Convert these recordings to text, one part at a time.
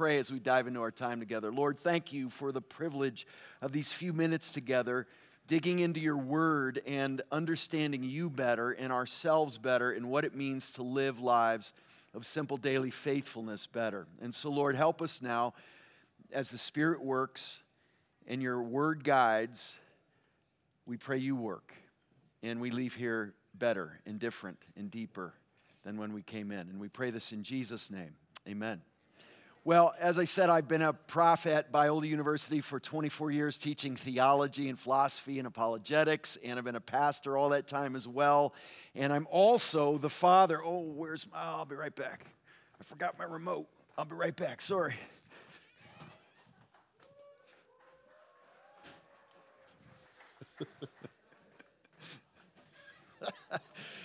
pray as we dive into our time together. Lord, thank you for the privilege of these few minutes together, digging into your word and understanding you better and ourselves better and what it means to live lives of simple daily faithfulness better. And so, Lord, help us now as the Spirit works and your word guides. We pray you work and we leave here better and different and deeper than when we came in. And we pray this in Jesus' name. Amen. Well, as I said, I've been a prof at Biola University for 24 years, teaching theology and philosophy and apologetics, and I've been a pastor all that time as well. And I'm also the father. I'll be right back. I forgot my remote. I'll be right back. Sorry.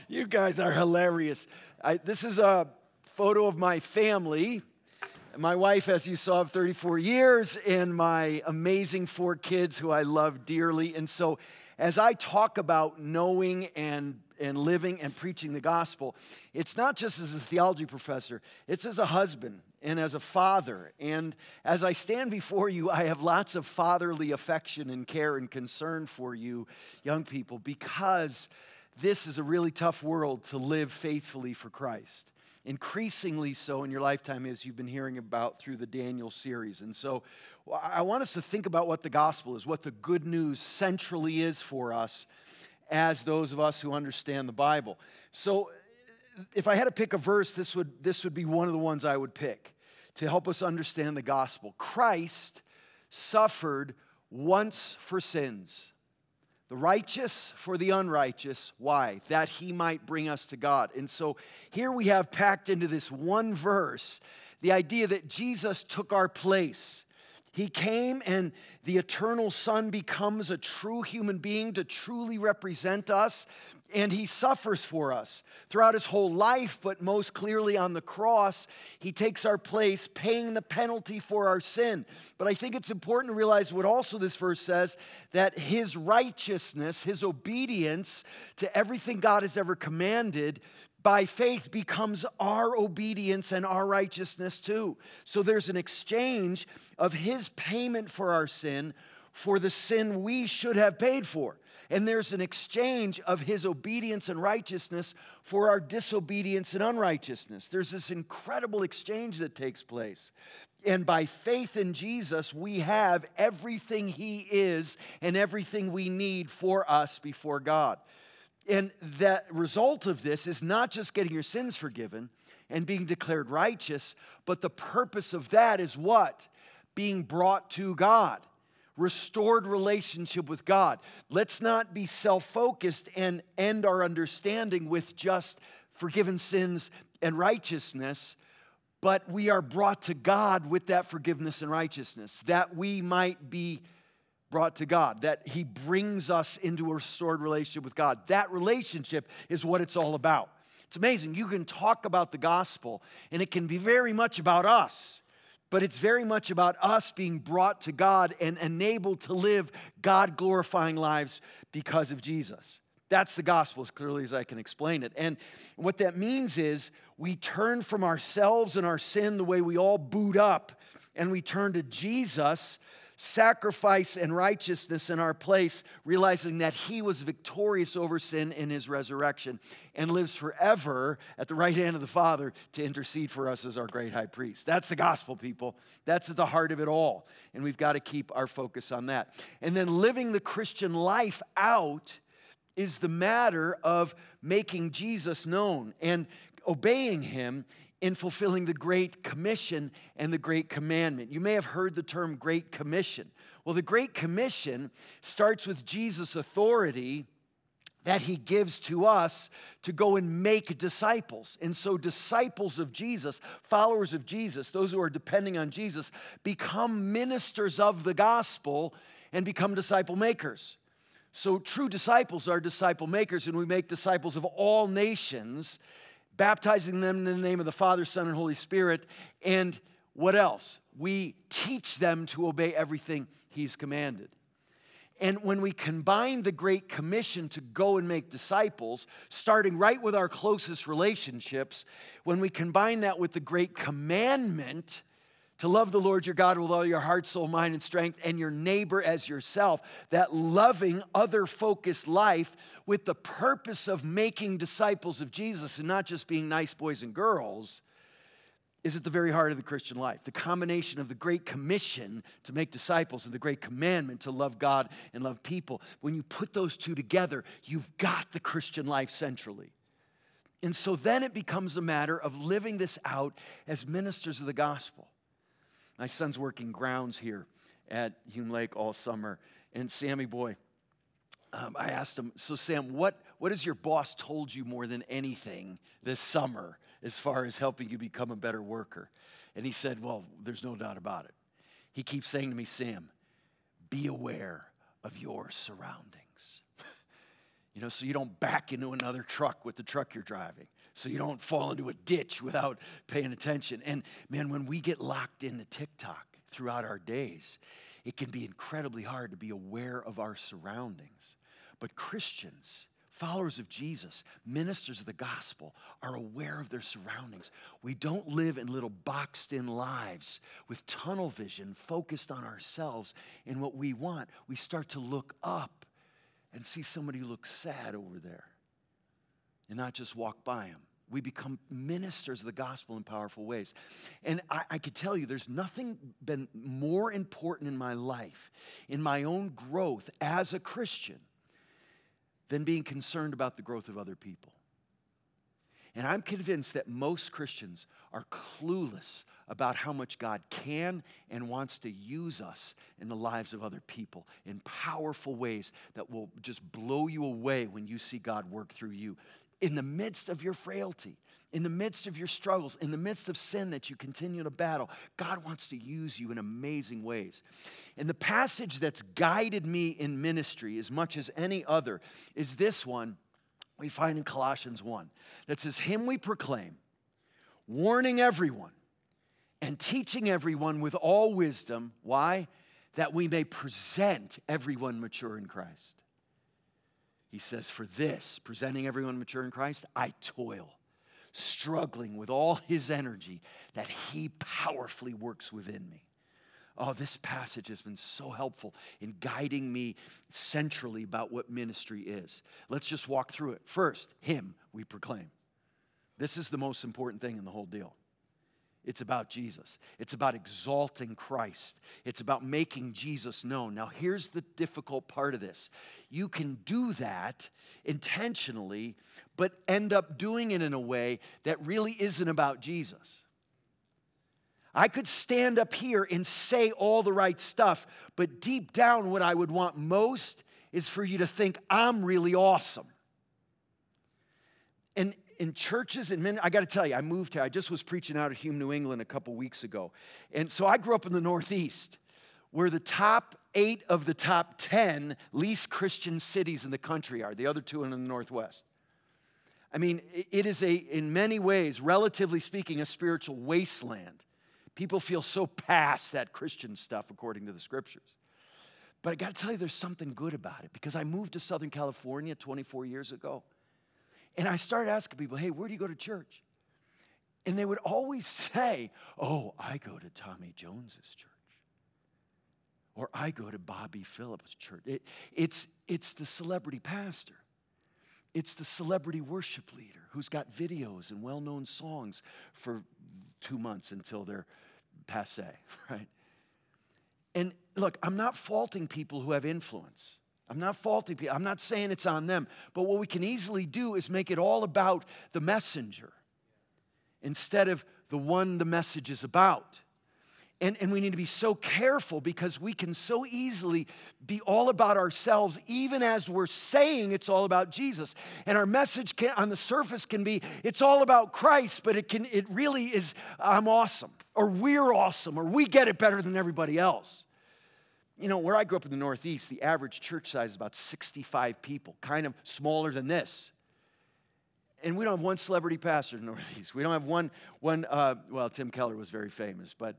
You guys are hilarious. This is a photo of my family. My wife, as you saw, of 34 years, and my amazing 4 kids who I love dearly. And so as I talk about knowing and living and preaching the gospel, it's not just as a theology professor, it's as a husband and as a father. And as I stand before you, I have lots of fatherly affection and care and concern for you young people, because this is a really tough world to live faithfully for Christ. Increasingly so in your lifetime, as you've been hearing about through the Daniel series. And so I want us to think about what the gospel is, what the good news centrally is for us as those of us who understand the Bible. So if I had to pick a verse, this would be one of the ones I would pick to help us understand the gospel. Christ suffered once for sins, the righteous for the unrighteous. Why? That he might bring us to God. And so here we have packed into this one verse the idea that Jesus took our place. He came, and the eternal Son becomes a true human being to truly represent us, and he suffers for us throughout his whole life, but most clearly on the cross, he takes our place, paying the penalty for our sin. But I think it's important to realize what also this verse says, that his righteousness, his obedience to everything God has ever commanded, by faith becomes our obedience and our righteousness too. So there's an exchange of his payment for our sin for the sin we should have paid for. And there's an exchange of his obedience and righteousness for our disobedience and unrighteousness. There's this incredible exchange that takes place. And by faith in Jesus, we have everything he is and everything we need for us before God. And the result of this is not just getting your sins forgiven and being declared righteous, but the purpose of that is what? Being brought to God. Restored relationship with God. Let's not be self-focused and end our understanding with just forgiven sins and righteousness, but we are brought to God with that forgiveness and righteousness, that we might be brought to God, that he brings us into a restored relationship with God. That relationship is what it's all about. It's amazing. You can talk about the gospel, and it can be very much about us, but it's very much about us being brought to God and enabled to live God-glorifying lives because of Jesus. That's the gospel as clearly as I can explain it. And what that means is we turn from ourselves and our sin, the way we all boot up, and we turn to Jesus, sacrifice and righteousness in our place, realizing that he was victorious over sin in his resurrection and lives forever at the right hand of the Father to intercede for us as our great high priest. That's the gospel, people. That's at the heart of it all, and we've got to keep our focus on that. And then living the Christian life out is the matter of making Jesus known and obeying him in fulfilling the Great Commission and the Great Commandment. You may have heard the term Great Commission. Well, the Great Commission starts with Jesus' authority that he gives to us to go and make disciples. And so disciples of Jesus, followers of Jesus, those who are depending on Jesus, become ministers of the gospel and become disciple makers. So true disciples are disciple makers, and we make disciples of all nations, baptizing them in the name of the Father, Son, and Holy Spirit. And what else? We teach them to obey everything he's commanded. And when we combine the Great Commission to go and make disciples, starting right with our closest relationships, when we combine that with the Great Commandment To love the Lord your God with all your heart, soul, mind, and strength, and your neighbor as yourself. That loving, other-focused life with the purpose of making disciples of Jesus and not just being nice boys and girls is at the very heart of the Christian life. The combination of the Great Commission to make disciples and the Great Commandment to love God and love people. When you put those two together, you've got the Christian life centrally. And so then it becomes a matter of living this out as ministers of the gospel. My son's working grounds here at Hume Lake all summer. And Sammy boy, I asked him, so Sam, what has your boss told you more than anything this summer as far as helping you become a better worker? And he said, well, there's no doubt about it. He keeps saying to me, Sam, be aware of your surroundings. You know, so you don't back into another truck with the truck you're driving. So you don't fall into a ditch without paying attention. And man, when we get locked into TikTok throughout our days, it can be incredibly hard to be aware of our surroundings. But Christians, followers of Jesus, ministers of the gospel, are aware of their surroundings. We don't live in little boxed-in lives with tunnel vision focused on ourselves and what we want. We start to look up and see somebody who looks sad over there, and not just walk by him. We become ministers of the gospel in powerful ways. And I could tell you, there's nothing been more important in my life, in my own growth as a Christian, than being concerned about the growth of other people. And I'm convinced that most Christians are clueless about how much God can and wants to use us in the lives of other people in powerful ways that will just blow you away when you see God work through you. In the midst of your frailty, in the midst of your struggles, in the midst of sin that you continue to battle, God wants to use you in amazing ways. And the passage that's guided me in ministry as much as any other is this one we find in Colossians 1 that says, Him we proclaim, warning everyone and teaching everyone with all wisdom. Why? That we may present everyone mature in Christ. He says, for this, presenting everyone mature in Christ, I toil, struggling with all his energy that he powerfully works within me. Oh, this passage has been so helpful in guiding me centrally about what ministry is. Let's just walk through it. First, him we proclaim. This is the most important thing in the whole deal. It's about Jesus. It's about exalting Christ. It's about making Jesus known. Now, here's the difficult part of this. You can do that intentionally, but end up doing it in a way that really isn't about Jesus. I could stand up here and say all the right stuff, but deep down, what I would want most is for you to think, I'm really awesome. And in churches and men, I got to tell you, I moved here. I just was preaching out of Hume, New England a couple weeks ago. And so I grew up in the Northeast, where the top 8 of the top 10 least Christian cities in the country are. The other 2 are in the Northwest. I mean, it is in many ways, relatively speaking, a spiritual wasteland. People feel so past that Christian stuff according to the scriptures. But I got to tell you, there's something good about it, because I moved to Southern California 24 years ago. And I started asking people, hey, where do you go to church? And they would always say, oh, I go to Tommy Jones's church. Or I go to Bobby Phillips' church. It's the celebrity pastor. It's the celebrity worship leader who's got videos and well-known songs for 2 months until they're passé, right? And look, I'm not faulting people who have influence. I'm not faulting people. I'm not saying it's on them. But what we can easily do is make it all about the messenger instead of the one the message is about. And we need to be so careful, because we can so easily be all about ourselves even as we're saying it's all about Jesus. And our message can, on the surface, can be it's all about Christ, but it really is I'm awesome, or we're awesome, or we get it better than everybody else. You know, where I grew up in the Northeast, the average church size is about 65 people, kind of smaller than this. And we don't have one celebrity pastor in the Northeast. We don't have well, Tim Keller was very famous, but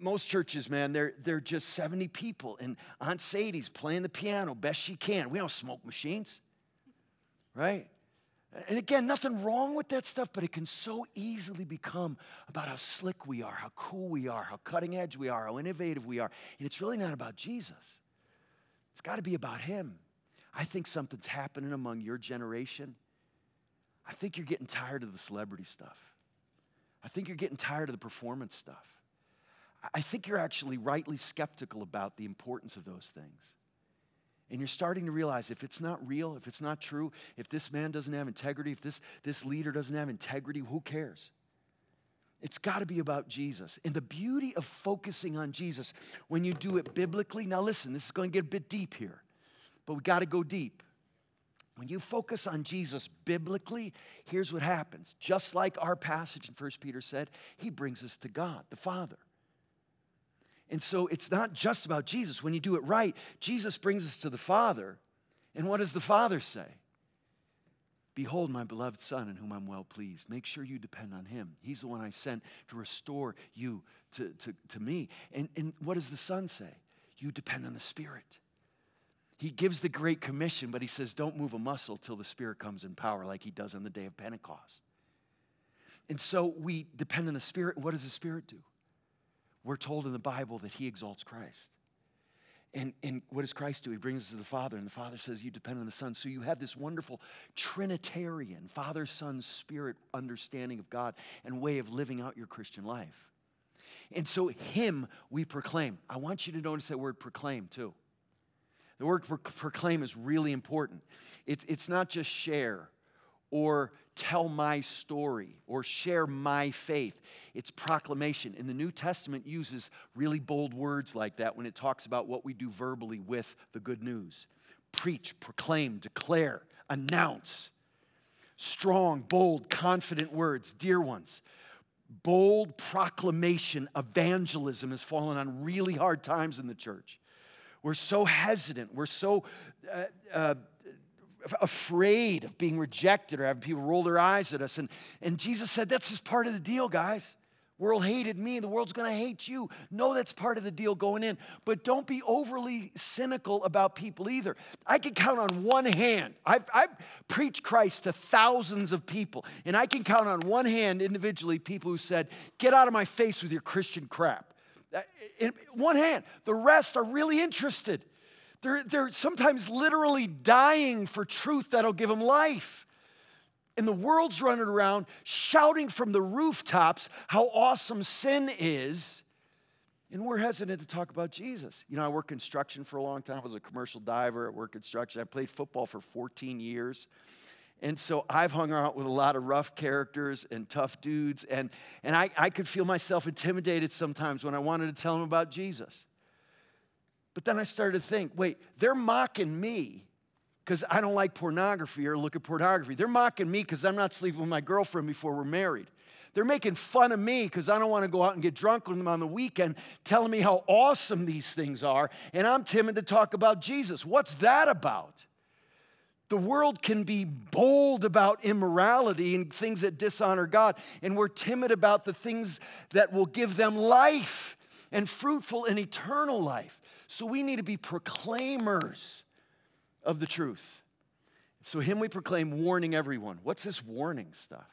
most churches, man, they're just 70 people. And Aunt Sadie's playing the piano best she can. We don't smoke machines, right? And again, nothing wrong with that stuff, but it can so easily become about how slick we are, how cool we are, how cutting edge we are, how innovative we are. And it's really not about Jesus. It's got to be about him. I think something's happening among your generation. I think you're getting tired of the celebrity stuff. I think you're getting tired of the performance stuff. I think you're actually rightly skeptical about the importance of those things. And you're starting to realize if it's not real, if it's not true, if this man doesn't have integrity, if this leader doesn't have integrity, who cares? It's got to be about Jesus. And the beauty of focusing on Jesus when you do it biblically, now listen, this is going to get a bit deep here, but we got to go deep. When you focus on Jesus biblically, here's what happens. Just like our passage in First Peter said, he brings us to God, the Father. And so it's not just about Jesus. When you do it right, Jesus brings us to the Father. And what does the Father say? Behold, my beloved Son, in whom I'm well pleased. Make sure you depend on him. He's the one I sent to restore you to me. And what does the Son say? You depend on the Spirit. He gives the Great Commission, but he says, don't move a muscle till the Spirit comes in power like he does on the day of Pentecost. And so we depend on the Spirit. What does the Spirit do? We're told in the Bible that he exalts Christ. And what does Christ do? He brings us to the Father, and the Father says, you depend on the Son. So you have this wonderful Trinitarian, Father, Son, Spirit understanding of God and way of living out your Christian life. And so him we proclaim. I want you to notice that word proclaim too. The word proclaim is really important. It's not just share or tell my story or share my faith. It's proclamation. And the New Testament uses really bold words like that when it talks about what we do verbally with the good news. Preach, proclaim, declare, announce. Strong, bold, confident words, dear ones. Bold proclamation, evangelism has fallen on really hard times in the church. We're so hesitant. We're so afraid of being rejected or having people roll their eyes at us. And Jesus said, that's just part of the deal, guys. World hated me. The world's going to hate you. No, that's part of the deal going in. But don't be overly cynical about people either. I can count on one hand. I've preached Christ to thousands of people. And I can count on one hand individually people who said, get out of my face with your Christian crap. In one hand. The rest are really interested. They're sometimes literally dying for truth that'll give them life. And the world's running around shouting from the rooftops how awesome sin is. And we're hesitant to talk about Jesus. You know, I worked construction for a long time. I was a commercial diver. I worked construction. I played football for 14 years. And so I've hung out with a lot of rough characters and tough dudes. And I could feel myself intimidated sometimes when I wanted to tell them about Jesus. But then I started to think, wait, they're mocking me because I don't like pornography or look at pornography. They're mocking me because I'm not sleeping with my girlfriend before we're married. They're making fun of me because I don't want to go out and get drunk with them on the weekend, telling me how awesome these things are, and I'm timid to talk about Jesus. What's that about? The world can be bold about immorality and things that dishonor God, and we're timid about the things that will give them life and fruitful and eternal life. So we need to be proclaimers of the truth. So him we proclaim, warning everyone. What's this warning stuff?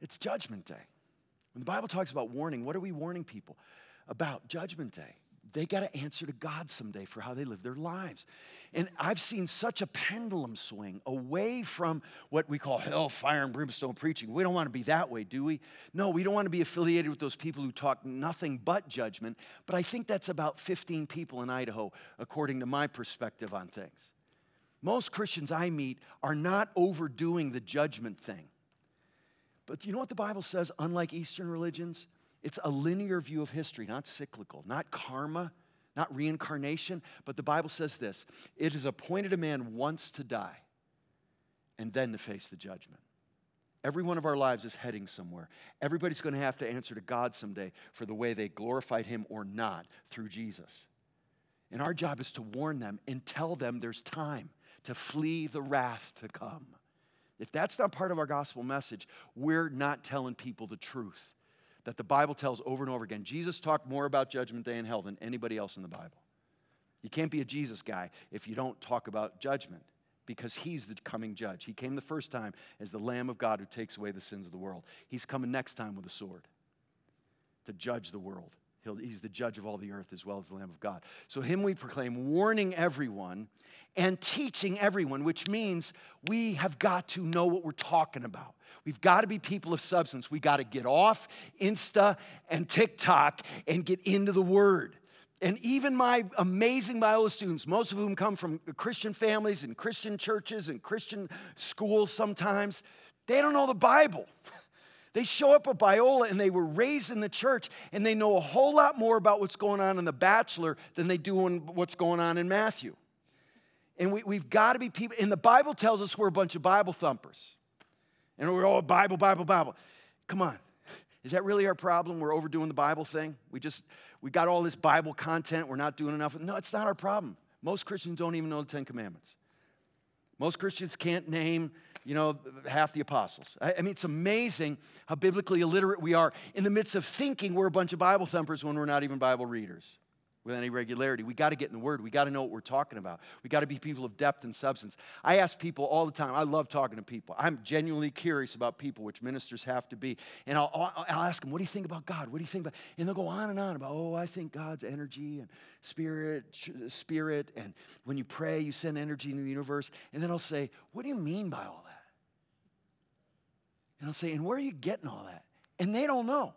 It's Judgment Day. When the Bible talks about warning, what are we warning people about? Judgment Day. They got to answer to God someday for how they live their lives. And I've seen such a pendulum swing away from what we call hell, fire, and brimstone preaching. We don't want to be that way, do we? No, we don't want to be affiliated with those people who talk nothing but judgment. But I think that's about 15 people in Idaho, according to my perspective on things. Most Christians I meet are not overdoing the judgment thing. But you know what the Bible says, unlike Eastern religions? It's a linear view of history, not cyclical, not karma, not reincarnation. But the Bible says this, it is appointed a man once to die and then to face the judgment. Every one of our lives is heading somewhere. Everybody's going to have to answer to God someday for the way they glorified him or not through Jesus. And our job is to warn them and tell them there's time to flee the wrath to come. If that's not part of our gospel message, we're not telling people the truth that the Bible tells over and over again. Jesus talked more about Judgment Day and hell than anybody else in the Bible. You can't be a Jesus guy if you don't talk about judgment. because he's the coming judge. He came the first time as the Lamb of God who takes away the sins of the world. He's coming next time with a sword to judge the world. He's the judge of all the earth as well as the Lamb of God. So him we proclaim, warning everyone and teaching everyone, which means we have got to know what we're talking about. We've got to be people of substance. We got to get off Insta and TikTok and get into the Word. And even my amazing Biola students, most of whom come from Christian families and Christian churches and Christian schools sometimes, they don't know the Bible. They show up at Biola and they were raised in the church and they know a whole lot more about what's going on in The Bachelor than they do on what's going on in Matthew. And we've got to be people, and the Bible tells us we're a bunch of Bible thumpers. And we're all Bible, Bible, Bible. Come on. Is that really our problem? We're overdoing the Bible thing? We got all this Bible content. We're not doing enough. No, it's not our problem. Most Christians don't even know the Ten Commandments. Most Christians can't name, half the apostles. I mean, it's amazing how biblically illiterate we are in the midst of thinking we're a bunch of Bible thumpers when we're not even Bible readers with any regularity. We got to get in the Word. We got to know what we're talking about. We got to be people of depth and substance. I ask people all the time. I love talking to people. I'm genuinely curious about people, which ministers have to be. And I'll ask them, what do you think about God? What do you think about? And they'll go on and on about, I think God's energy and spirit. And when you pray, you send energy into the universe. And then I'll say, what do you mean by all that? And I'll say, and where are you getting all that? And they don't know.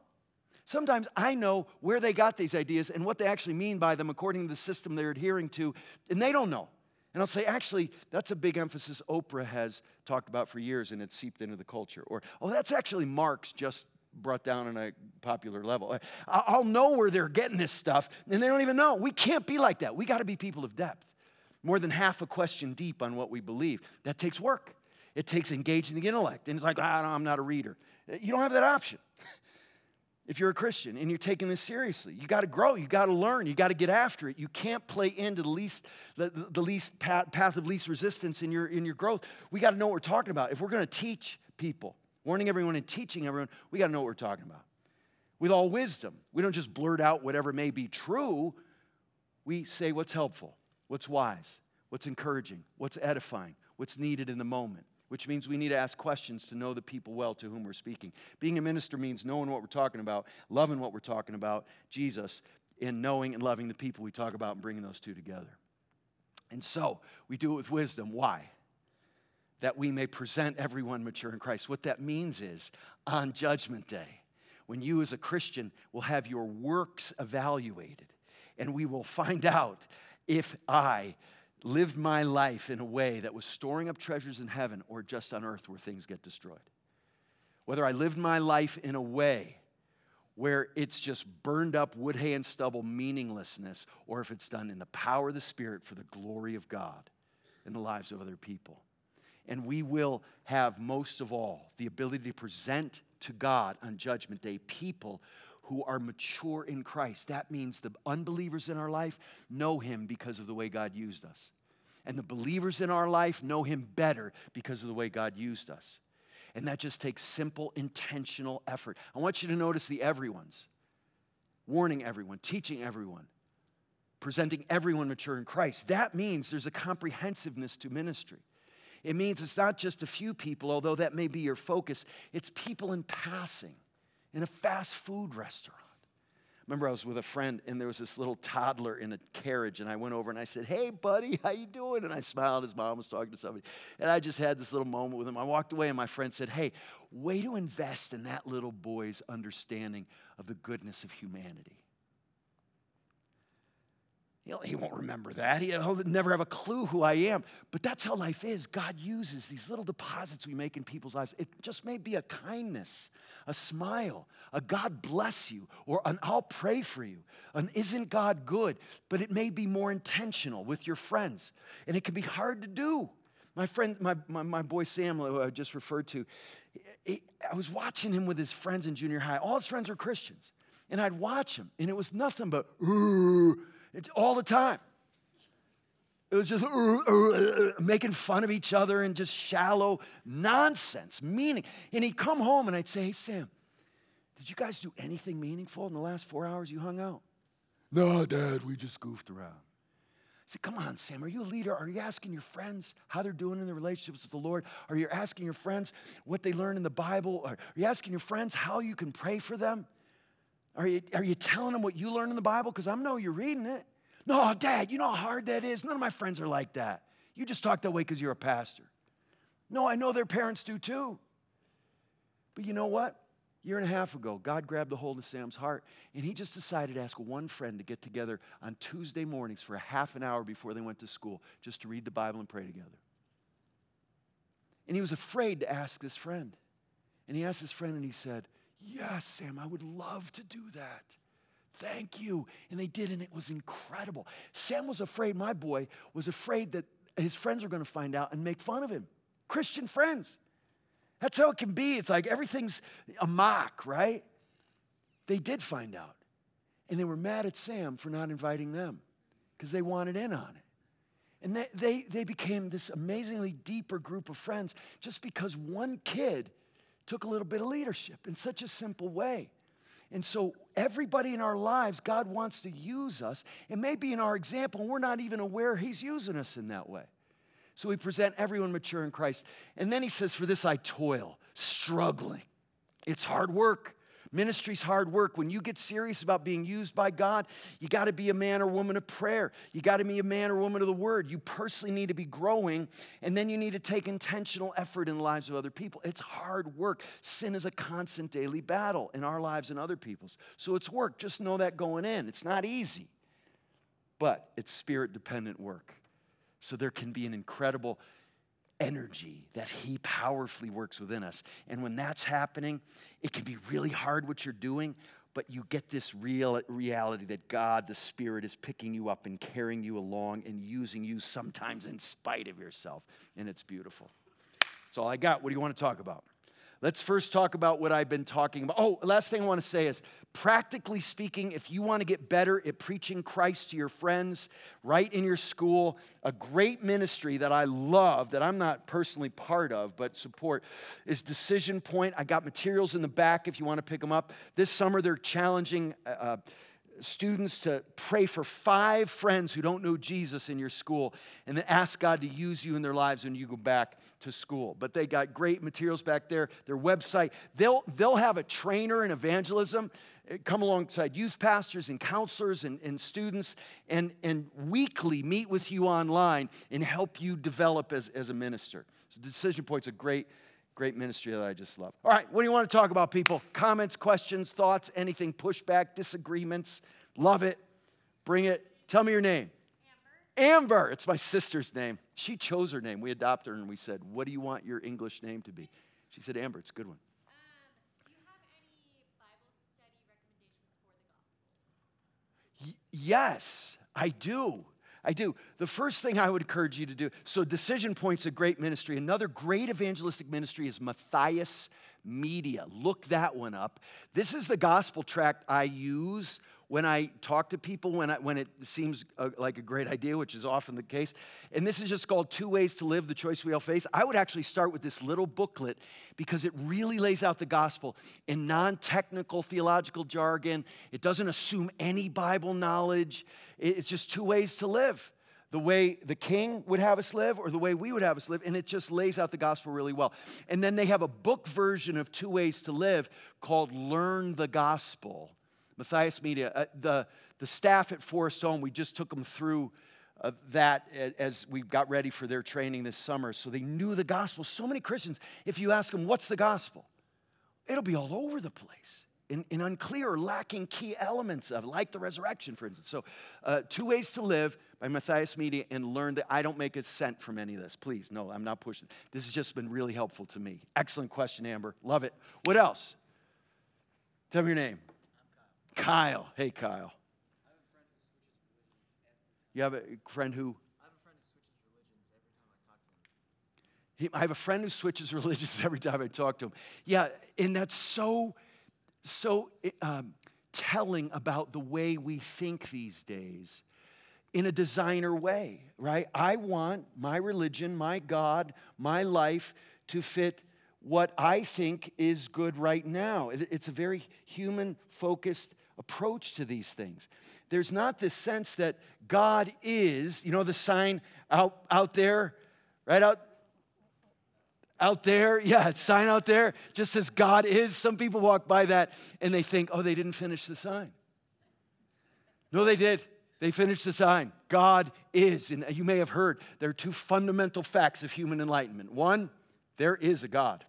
Sometimes I know where they got these ideas and what they actually mean by them according to the system they're adhering to, and they don't know. And I'll say, actually, that's a big emphasis Oprah has talked about for years, and it's seeped into the culture. Or, that's actually Marx just brought down on a popular level. I'll know where they're getting this stuff, and they don't even know. We can't be like that. We got to be people of depth, more than half a question deep on what we believe. That takes work. It takes engaging the intellect. And it's like, I'm not a reader. You don't have that option. If you're a Christian and you're taking this seriously, you got to grow, you got to learn, you got to get after it. You can't play into the least path of least resistance in your growth. We got to know what we're talking about. If we're going to teach people, warning everyone and teaching everyone, we got to know what we're talking about. With all wisdom, we don't just blurt out whatever may be true. We say what's helpful, what's wise, what's encouraging, what's edifying, what's needed in the moment. Which means we need to ask questions to know the people well to whom we're speaking. Being a minister means knowing what we're talking about, loving what we're talking about, Jesus, and knowing and loving the people we talk about and bringing those two together. And so we do it with wisdom. Why? That we may present everyone mature in Christ. What that means is on Judgment Day, when you as a Christian will have your works evaluated, and we will find out if I lived my life in a way that was storing up treasures in heaven or just on earth where things get destroyed. Whether I lived my life in a way where it's just burned up wood, hay, and stubble meaninglessness, or if it's done in the power of the Spirit for the glory of God in the lives of other people. And we will have, most of all, the ability to present to God on Judgment Day people who are mature in Christ. That means the unbelievers in our life know Him because of the way God used us. And the believers in our life know Him better because of the way God used us. And that just takes simple, intentional effort. I want you to notice the everyone's. Warning everyone, teaching everyone, presenting everyone mature in Christ. That means there's a comprehensiveness to ministry. It means it's not just a few people, although that may be your focus. It's people in passing. In a fast food restaurant. Remember, I was with a friend, and there was this little toddler in a carriage, and I went over and I said, "Hey, buddy, how you doing?" And I smiled. His mom was talking to somebody, and I just had this little moment with him. I walked away, and my friend said, "Hey, way to invest in that little boy's understanding of the goodness of humanity. He won't remember that. He'll never have a clue who I am." But that's how life is. God uses these little deposits we make in people's lives. It just may be a kindness, a smile, a God bless you, or an I'll pray for you, an isn't God good? But it may be more intentional with your friends. And it can be hard to do. My friend, my boy Sam, who I just referred to, I was watching him with his friends in junior high. All his friends were Christians. And I'd watch him, and it was nothing but, all the time. It was just making fun of each other and just shallow nonsense, meaning. And he'd come home and I'd say, "Hey, Sam, did you guys do anything meaningful in the last 4 hours you hung out?" "No, Dad, we just goofed around." I said, come on, Sam, are you a leader? Are you asking your friends how they're doing in their relationships with the Lord? Are you asking your friends what they learn in the Bible? Are you asking your friends how you can pray for them? Are you telling them what you learn in the Bible? Because I know you're reading it. No, Dad, you know how hard that is? None of my friends are like that. You just talk that way because you're a pastor. No, I know their parents do too. But you know what? A year and a half ago, God grabbed a hold of Sam's heart, and he just decided to ask one friend to get together on Tuesday mornings for a half an hour before they went to school just to read the Bible and pray together. And he was afraid to ask this friend. And he asked his friend, and he said, yes, Sam, I would love to do that. Thank you. And they did, and it was incredible. Sam was afraid, my boy, was afraid that his friends were going to find out and make fun of him. Christian friends. That's how it can be. It's like everything's a mock, right? They did find out. And they were mad at Sam for not inviting them because they wanted in on it. And they became this amazingly deeper group of friends just because one kid took a little bit of leadership in such a simple way. And so everybody in our lives, God wants to use us. It may be in our example, and we're not even aware he's using us in that way. So we present everyone mature in Christ. And then he says, for this I toil, struggling. It's hard work. Ministry's hard work. When you get serious about being used by God, you got to be a man or woman of prayer. You got to be a man or woman of the word. You personally need to be growing, and then you need to take intentional effort in the lives of other people. It's hard work. Sin is a constant daily battle in our lives and other people's. So it's work. Just know that going in. It's not easy, but it's spirit-dependent work. So there can be an incredible energy that he powerfully works within us. And when that's happening, it can be really hard what you're doing, but you get this real reality that God, the Spirit, is picking you up and carrying you along and using you sometimes in spite of yourself. And it's beautiful. That's all I got. What do you want to talk about? Let's first talk about what I've been talking about. Oh, last thing I want to say is, practically speaking, if you want to get better at preaching Christ to your friends, right in your school, a great ministry that I love, that I'm not personally part of, but support, is Decision Point. I got materials in the back if you want to pick them up. This summer, they're challenging students to pray for 5 friends who don't know Jesus in your school, and then ask God to use you in their lives when you go back to school. But they got great materials back there, their website. They'll have a trainer in evangelism come alongside youth pastors and counselors and students and weekly meet with you online and help you develop as a minister. So Decision Point's a great ministry that I just love. All right, what do you want to talk about, people? Comments, questions, thoughts, anything, pushback, disagreements. Love it. Bring it. Tell me your name. Amber. It's my sister's name. She chose her name. We adopted her, and we said, what do you want your English name to be? She said, Amber. It's a good one. Do you have any Bible study recommendations for the gospel? Yes, I do. The first thing I would encourage you to do, so Decision Point's a great ministry. Another great evangelistic ministry is Matthias Media. Look that one up. This is the gospel tract I use when I talk to people, when it seems like a great idea, which is often the case. And this is just called 2 Ways to Live, The Choice We All Face. I would actually start with this little booklet because it really lays out the gospel in non-technical theological jargon. It doesn't assume any Bible knowledge. It's just 2 ways to live. The way the king would have us live or the way we would have us live, and it just lays out the gospel really well. And then they have a book version of 2 Ways to Live called Learn the Gospel. Matthias Media, the staff at Forest Home, we just took them through that as we got ready for their training this summer. So they knew the gospel. So many Christians, if you ask them, what's the gospel? It'll be all over the place. In unclear or lacking key elements of, like the resurrection, for instance. So 2 Ways to Live by Matthias Media, and learn that I don't make a cent from any of this. Please, no, I'm not pushing. This has just been really helpful to me. Excellent question, Amber. Love it. What else? Tell me your name. I'm Kyle. Kyle. Hey, Kyle. I have a friend who switches religions. You have a friend who? I have a friend who switches religions every time I talk to him. I have a friend who switches religions every time I talk to him. Yeah, and that's so telling about the way we think these days in a designer way, right? I want my religion, my God, my life to fit what I think is good right now. It's a very human-focused approach to these things. There's not this sense that God is, you know, the sign out there, right out there, yeah, sign out there just says God is. Some people walk by that and they think, oh, they didn't finish the sign. No, they did. They finished the sign. God is. And you may have heard there are two fundamental facts of human enlightenment. One, there is a God.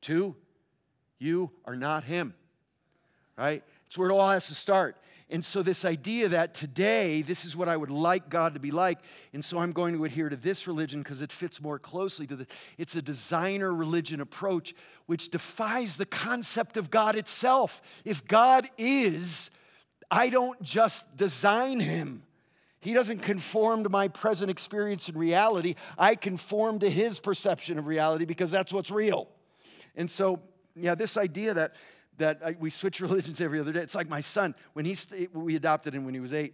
Two, you are not him, right? It's where it all has to start. And so this idea that today, this is what I would like God to be like, and so I'm going to adhere to this religion because it fits more closely to the, it's a designer religion approach which defies the concept of God itself. If God is, I don't just design him. He doesn't conform to my present experience in reality. I conform to his perception of reality because that's what's real. And so, yeah, this idea that we switch religions every other day. It's like my son. We adopted him when he was 8,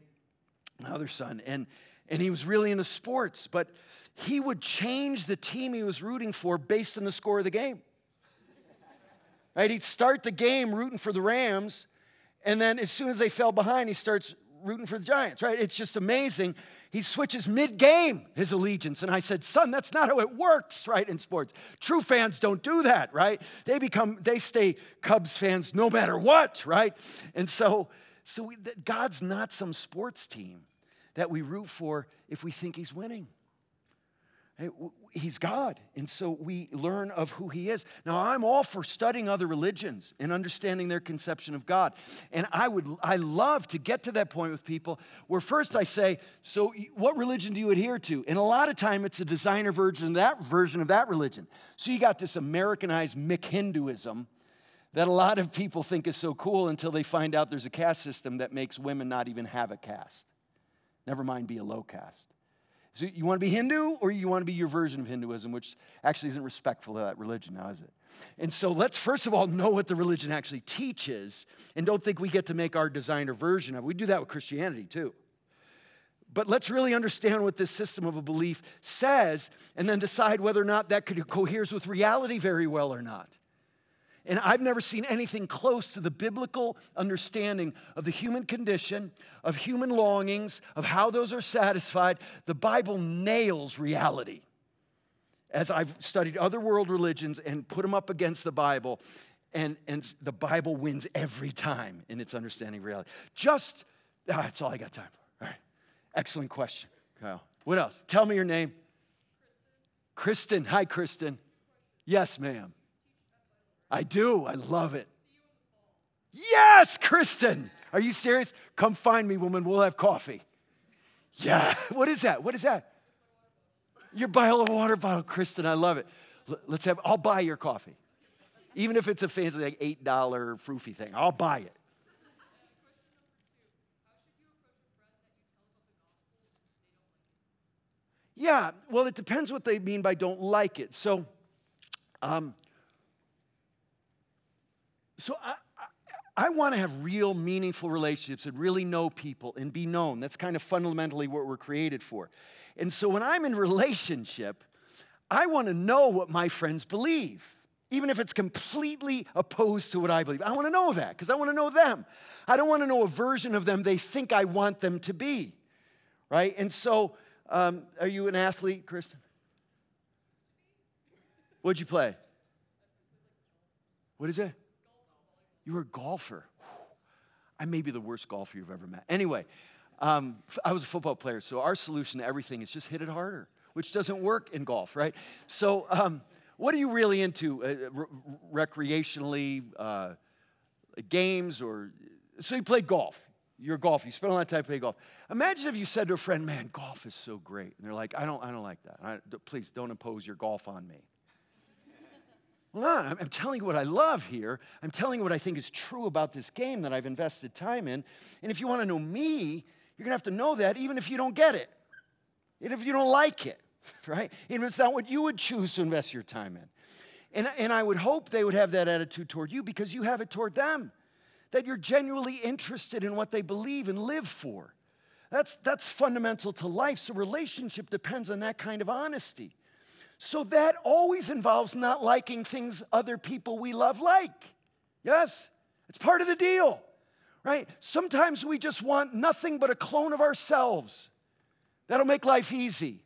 my other son, and he was really into sports, but he would change the team he was rooting for based on the score of the game. Right? He'd start the game rooting for the Rams, and then as soon as they fell behind, he starts rooting for the Giants, right? It's just amazing. He switches mid-game his allegiance. And I said, son, that's not how it works, right, in sports. True fans don't do that, right? They stay Cubs fans no matter what, right? And so God's not some sports team that we root for if we think he's winning. He's God, and so we learn of who he is. Now, I'm all for studying other religions and understanding their conception of God, and I love to get to that point with people where first I say, so what religion do you adhere to? And a lot of time it's a designer version of that religion. So you got this Americanized McHinduism that a lot of people think is so cool until they find out there's a caste system that makes women not even have a caste, never mind be a low caste. So you want to be Hindu or you want to be your version of Hinduism, which actually isn't respectful to that religion now, is it? And so let's first of all know what the religion actually teaches and don't think we get to make our designer version of it. We do that with Christianity too. But let's really understand what this system of a belief says and then decide whether or not that coheres with reality very well or not. And I've never seen anything close to the biblical understanding of the human condition, of human longings, of how those are satisfied. The Bible nails reality. As I've studied other world religions and put them up against the Bible, and the Bible wins every time in its understanding of reality. That's all I got time for. All right. Excellent question, Kyle. What else? Tell me your name. Kristen. Hi, Kristen. Yes, ma'am. I do. I love it. Yes, Kristen. Are you serious? Come find me, woman. We'll have coffee. Yeah. What is that? Your Biola water bottle, Kristen. I love it. I'll buy your coffee. Even if it's a fancy like $8 froofy thing, I'll buy it. Yeah. Well, it depends what they mean by don't like it. So, I want to have real, meaningful relationships and really know people and be known. That's kind of fundamentally what we're created for. And so when I'm in relationship, I want to know what my friends believe, even if it's completely opposed to what I believe. I want to know that because I want to know them. I don't want to know a version of them they think I want them to be, right? And so are you an athlete, Kristen? What'd you play? What is it? You were a golfer. I may be the worst golfer you've ever met. Anyway, I was a football player, so our solution to everything is just hit it harder, which doesn't work in golf, right? So what are you really into recreationally, games or... So you played golf. You're a golfer. You spent a lot of time playing golf. Imagine if you said to a friend, man, golf is so great. And they're like, I don't like that. Please don't impose your golf on me. Well, I'm telling you what I love here. I'm telling you what I think is true about this game that I've invested time in. And if you want to know me, you're going to have to know that even if you don't get it. Even if you don't like it, right? Even if it's not what you would choose to invest your time in. And I would hope they would have that attitude toward you because you have it toward them. That you're genuinely interested in what they believe and live for. That's fundamental to life. So relationship depends on that kind of honesty. So that always involves not liking things other people we love like. Yes, it's part of the deal, right? Sometimes we just want nothing but a clone of ourselves. That'll make life easy,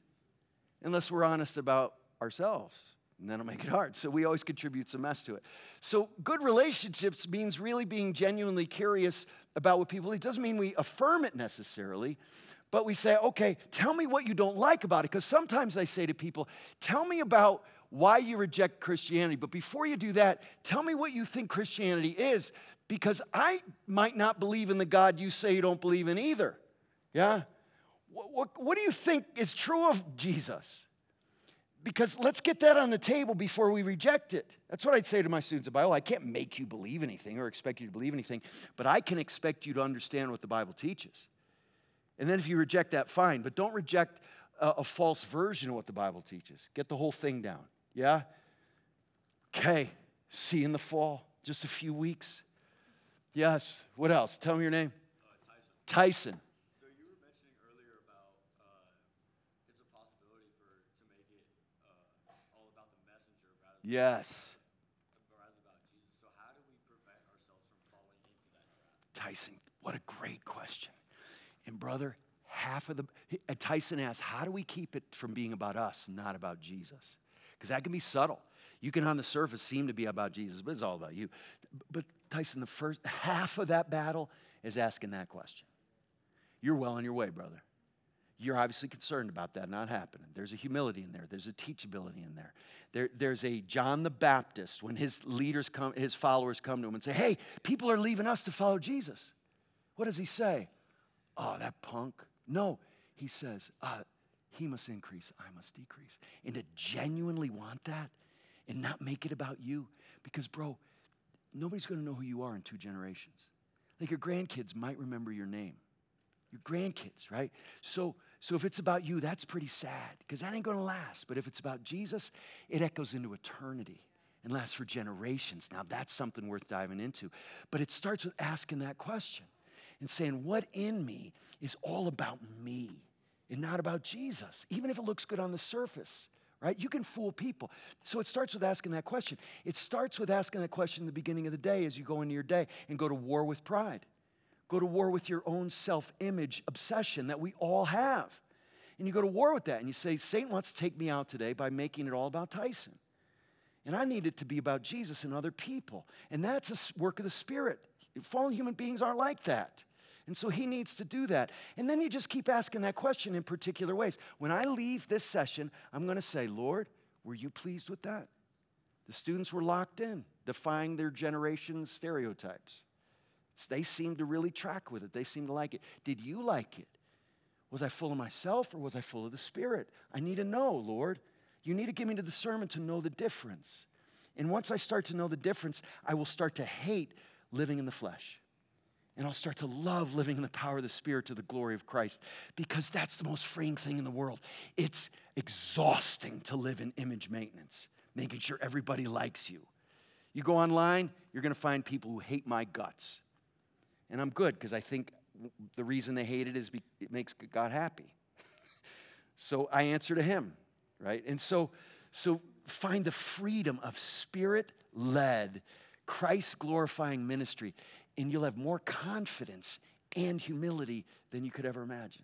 unless we're honest about ourselves, and that'll make it hard. So we always contribute some mess to it. So good relationships means really being genuinely curious about what people, it doesn't mean we affirm it necessarily, but we say, okay, tell me what you don't like about it. Because sometimes I say to people, tell me about why you reject Christianity. But before you do that, tell me what you think Christianity is, because I might not believe in the God you say you don't believe in either. Yeah? What do you think is true of Jesus? Because let's get that on the table before we reject it. That's what I'd say to my students at Biola. I can't make you believe anything or expect you to believe anything, but I can expect you to understand what the Bible teaches. And then if you reject that, fine. But don't reject a false version of what the Bible teaches. Get the whole thing down. Yeah? Okay. See you in the fall. Just a few weeks. Yes. What else? Tell me your name. Tyson. So you were mentioning earlier about it's a possibility to make it all about the messenger rather than yes. About Jesus. So how do we prevent ourselves from falling into that trap? Tyson, what a great question. And brother, Tyson asked, how do we keep it from being about us, not about Jesus? Because that can be subtle. You can on the surface seem to be about Jesus, but it's all about you. But Tyson, the first half of that battle is asking that question. You're well on your way, brother. You're obviously concerned about that not happening. There's a humility in there. There's a teachability in there. There's a John the Baptist when his followers come to him and say, hey, people are leaving us to follow Jesus. What does he say? Oh, that punk. No, he says, he must increase, I must decrease. And to genuinely want that and not make it about you. Because, bro, nobody's going to know who you are in 2 generations. Like your grandkids might remember your name. Your grandkids, right? So if it's about you, that's pretty sad because that ain't going to last. But if it's about Jesus, it echoes into eternity and lasts for generations. Now, that's something worth diving into. But it starts with asking that question. And saying, what in me is all about me and not about Jesus, even if it looks good on the surface, right? You can fool people. So it starts with asking that question. It starts with asking that question in the beginning of the day as you go into your day and go to war with pride. Go to war with your own self-image obsession that we all have. And you go to war with that and you say, Satan wants to take me out today by making it all about Tyson. And I need it to be about Jesus and other people. And that's a work of the Spirit. Fallen human beings aren't like that. And so he needs to do that. And then you just keep asking that question in particular ways. When I leave this session, I'm going to say, Lord, were you pleased with that? The students were locked in, defying their generation's stereotypes. They seemed to really track with it. They seemed to like it. Did you like it? Was I full of myself or was I full of the Spirit? I need to know, Lord. You need to give me the discernment to know the difference. And once I start to know the difference, I will start to hate living in the flesh. And I'll start to love living in the power of the Spirit to the glory of Christ, because that's the most freeing thing in the world. It's exhausting to live in image maintenance, making sure everybody likes you. You go online, you're going to find people who hate my guts. And I'm good, because I think the reason they hate it is it makes God happy. So I answer to him, right? And so find the freedom of Spirit-led Christ-glorifying ministry, and you'll have more confidence and humility than you could ever imagine.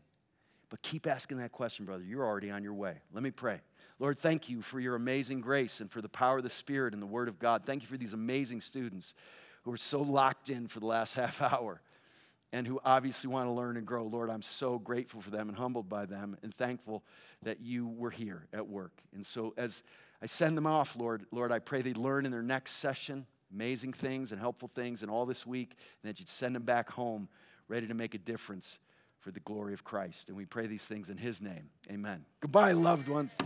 But keep asking that question, brother. You're already on your way. Let me pray. Lord, thank you for your amazing grace and for the power of the Spirit and the Word of God. Thank you for these amazing students who are so locked in for the last half hour and who obviously want to learn and grow. Lord, I'm so grateful for them and humbled by them and thankful that you were here at work. And so as I send them off, Lord, I pray they learn in their next session amazing things and helpful things and all this week, and that you'd send them back home ready to make a difference for the glory of Christ. And we pray these things in his name. Amen. Goodbye, loved ones.